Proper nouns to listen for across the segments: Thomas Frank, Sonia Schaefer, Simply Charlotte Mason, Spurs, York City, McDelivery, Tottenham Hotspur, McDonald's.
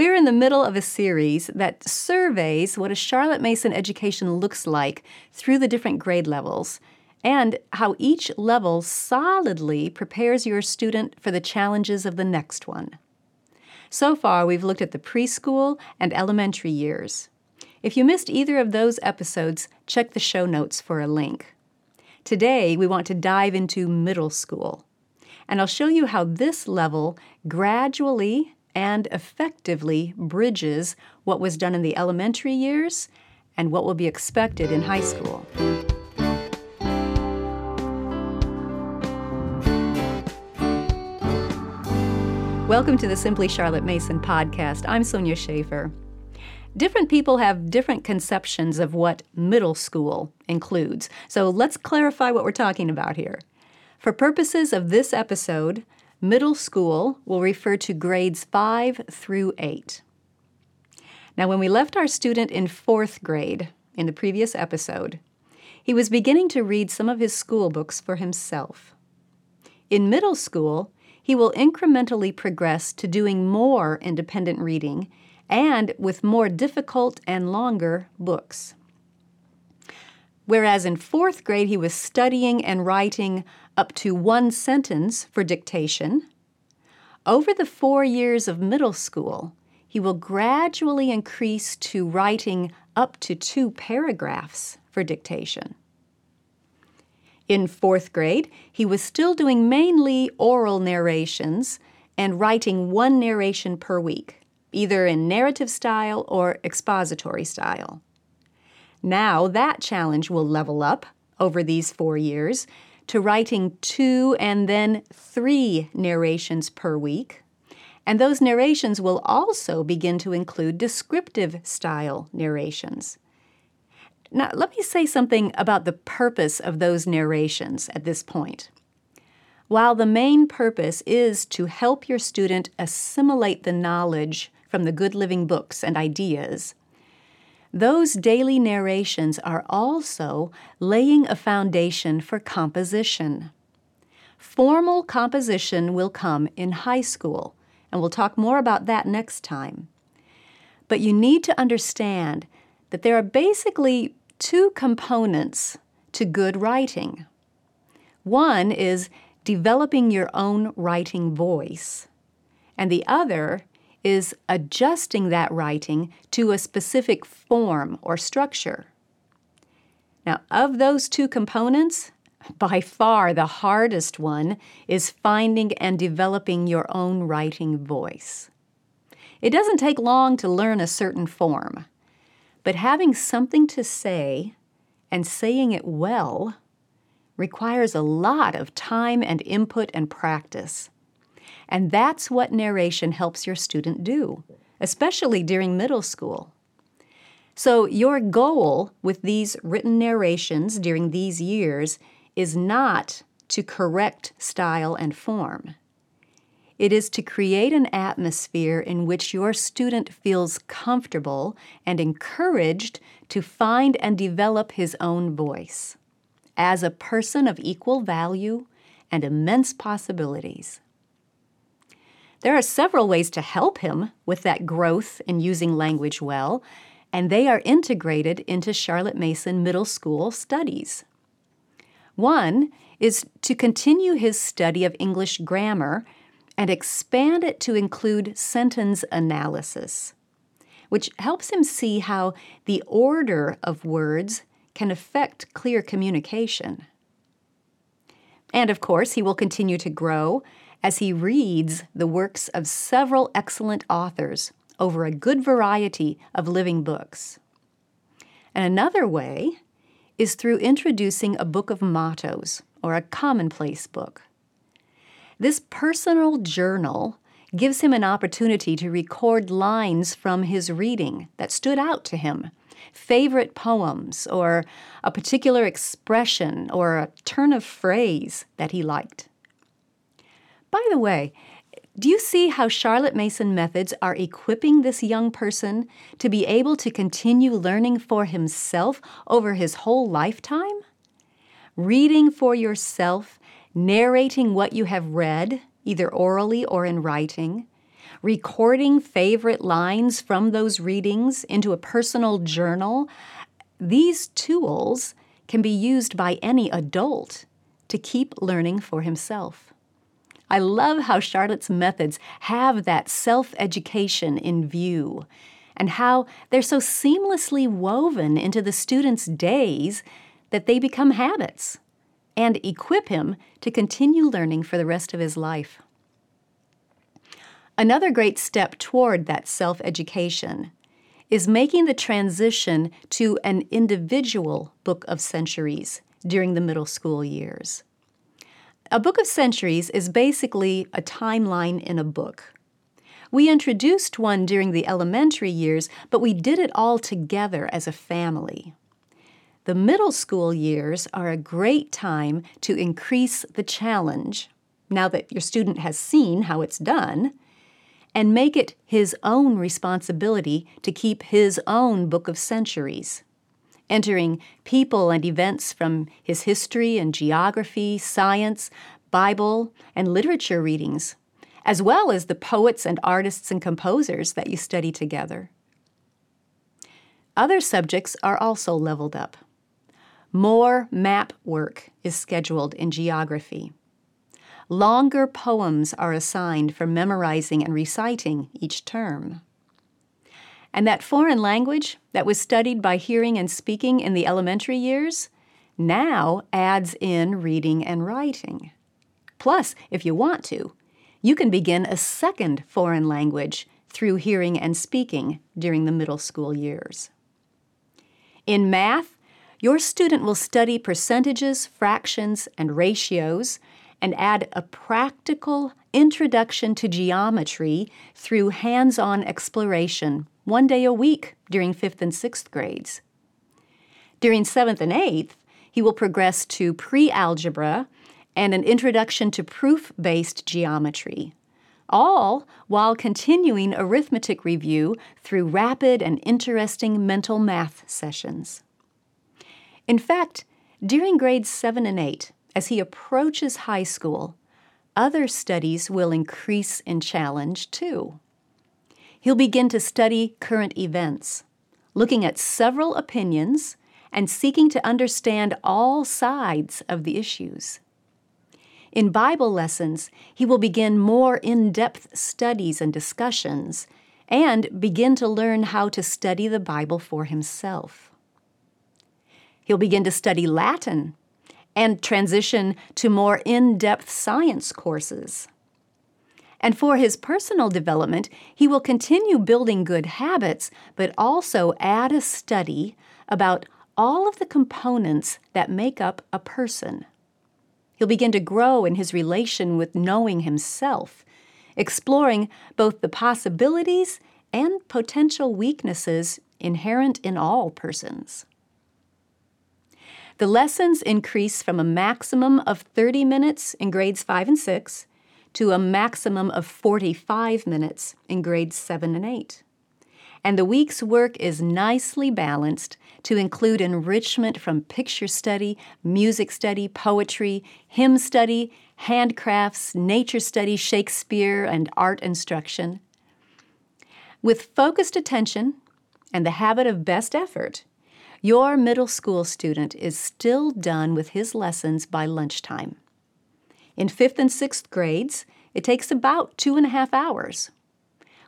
We're in the middle of a series that surveys what a Charlotte Mason education looks like through the different grade levels, and how each level solidly prepares your student for the challenges of the next one. So far, we've looked at the preschool and elementary years. If you missed either of those episodes, check the show notes for a link. Today, we want to dive into middle school, and I'll show you how this level gradually and effectively bridges what was done in the elementary years and what will be expected in high school. Welcome to the Simply Charlotte Mason podcast. I'm Sonia Schaefer. Different people have different conceptions of what middle school includes, so let's clarify what we're talking about here. For purposes of this episode, middle school will refer to grades 5 through 8. Now, when we left our student in 4th grade in the previous episode, he was beginning to read some of his school books for himself. In middle school, he will incrementally progress to doing more independent reading and with more difficult and longer books. Whereas in 4th grade, he was studying and writing up to 1 sentence for dictation, over the 4 years of middle school, he will gradually increase to writing up to 2 paragraphs for dictation. In 4th grade, he was still doing mainly oral narrations and writing 1 narration per week, either in narrative style or expository style. Now that challenge will level up over these 4 years to writing 2 and then 3 narrations per week, and those narrations will also begin to include descriptive style narrations. Now, let me say something about the purpose of those narrations at this point. While the main purpose is to help your student assimilate the knowledge from the Good Living books and ideas, those daily narrations are also laying a foundation for composition. Formal composition will come in high school, and we'll talk more about that next time. But you need to understand that there are basically 2 components to good writing. One is developing your own writing voice, and the other is adjusting that writing to a specific form or structure. Now, of those 2 components, by far the hardest one is finding and developing your own writing voice. It doesn't take long to learn a certain form, but having something to say and saying it well requires a lot of time and input and practice. And that's what narration helps your student do, especially during middle school. So your goal with these written narrations during these years is not to correct style and form. It is to create an atmosphere in which your student feels comfortable and encouraged to find and develop his own voice as a person of equal value and immense possibilities. There are several ways to help him with that growth in using language well, and they are integrated into Charlotte Mason Middle School studies. One is to continue his study of English grammar and expand it to include sentence analysis, which helps him see how the order of words can affect clear communication. And of course, he will continue to grow as he reads the works of several excellent authors over a good variety of living books. And another way is through introducing a book of mottos or a commonplace book. This personal journal gives him an opportunity to record lines from his reading that stood out to him, favorite poems, or a particular expression or a turn of phrase that he liked. By the way, do you see how Charlotte Mason methods are equipping this young person to be able to continue learning for himself over his whole lifetime? Reading for yourself, narrating what you have read, either orally or in writing, recording favorite lines from those readings into a personal journal. These tools can be used by any adult to keep learning for himself. I love how Charlotte's methods have that self-education in view and how they're so seamlessly woven into the student's days that they become habits and equip him to continue learning for the rest of his life. Another great step toward that self-education is making the transition to an individual Book of Centuries during the middle school years. A Book of Centuries is basically a timeline in a book. We introduced one during the elementary years, but we did it all together as a family. The middle school years are a great time to increase the challenge, now that your student has seen how it's done, and make it his own responsibility to keep his own Book of Centuries, entering people and events from his history and geography, science, Bible, and literature readings, as well as the poets and artists and composers that you study together. Other subjects are also leveled up. More map work is scheduled in geography. Longer poems are assigned for memorizing and reciting each term. And that foreign language that was studied by hearing and speaking in the elementary years now adds in reading and writing. Plus, if you want to, you can begin a second foreign language through hearing and speaking during the middle school years. In math, your student will study percentages, fractions, and ratios, and add a practical introduction to geometry through hands-on exploration 1 day a week during 5th and 6th grades. During 7th and 8th, he will progress to pre-algebra and an introduction to proof-based geometry, all while continuing arithmetic review through rapid and interesting mental math sessions. In fact, during grades 7 and 8, as he approaches high school, other studies will increase in challenge too. He'll begin to study current events, looking at several opinions and seeking to understand all sides of the issues. In Bible lessons, he will begin more in-depth studies and discussions and begin to learn how to study the Bible for himself. He'll begin to study Latin and transition to more in-depth science courses. And for his personal development, he will continue building good habits, but also add a study about all of the components that make up a person. He'll begin to grow in his relation with knowing himself, exploring both the possibilities and potential weaknesses inherent in all persons. The lessons increase from a maximum of 30 minutes in grades 5 and 6 to a maximum of 45 minutes in grades 7 and 8. And the week's work is nicely balanced to include enrichment from picture study, music study, poetry, hymn study, handcrafts, nature study, Shakespeare, and art instruction. With focused attention and the habit of best effort, your middle school student is still done with his lessons by lunchtime. In 5th and 6th grades, it takes about 2.5 hours,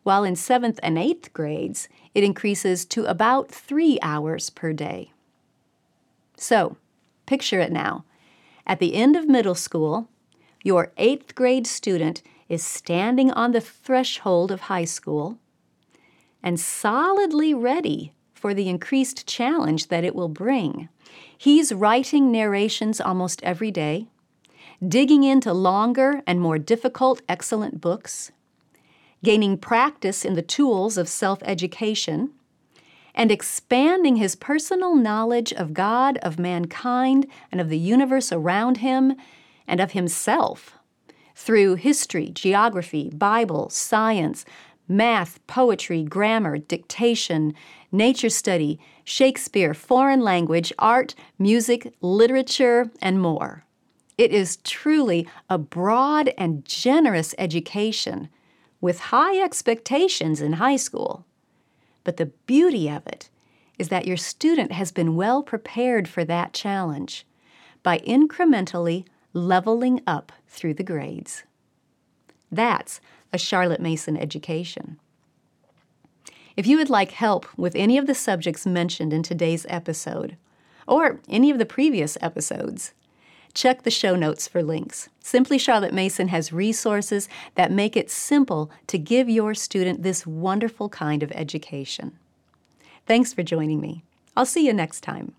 while in 7th and 8th grades, it increases to about 3 hours per day. So, picture it now. At the end of middle school, your 8th grade student is standing on the threshold of high school and solidly ready for the increased challenge that it will bring. He's writing narrations almost every day, digging into longer and more difficult excellent books, gaining practice in the tools of self-education, and expanding his personal knowledge of God, of mankind, and of the universe around him, and of himself through history, geography, Bible, science, math, poetry, grammar, dictation, nature study, Shakespeare, foreign language, art, music, literature, and more. It is truly a broad and generous education with high expectations in high school. But the beauty of it is that your student has been well prepared for that challenge by incrementally leveling up through the grades. That's a Charlotte Mason education. If you would like help with any of the subjects mentioned in today's episode, or any of the previous episodes, check the show notes for links. Simply Charlotte Mason has resources that make it simple to give your student this wonderful kind of education. Thanks for joining me. I'll see you next time.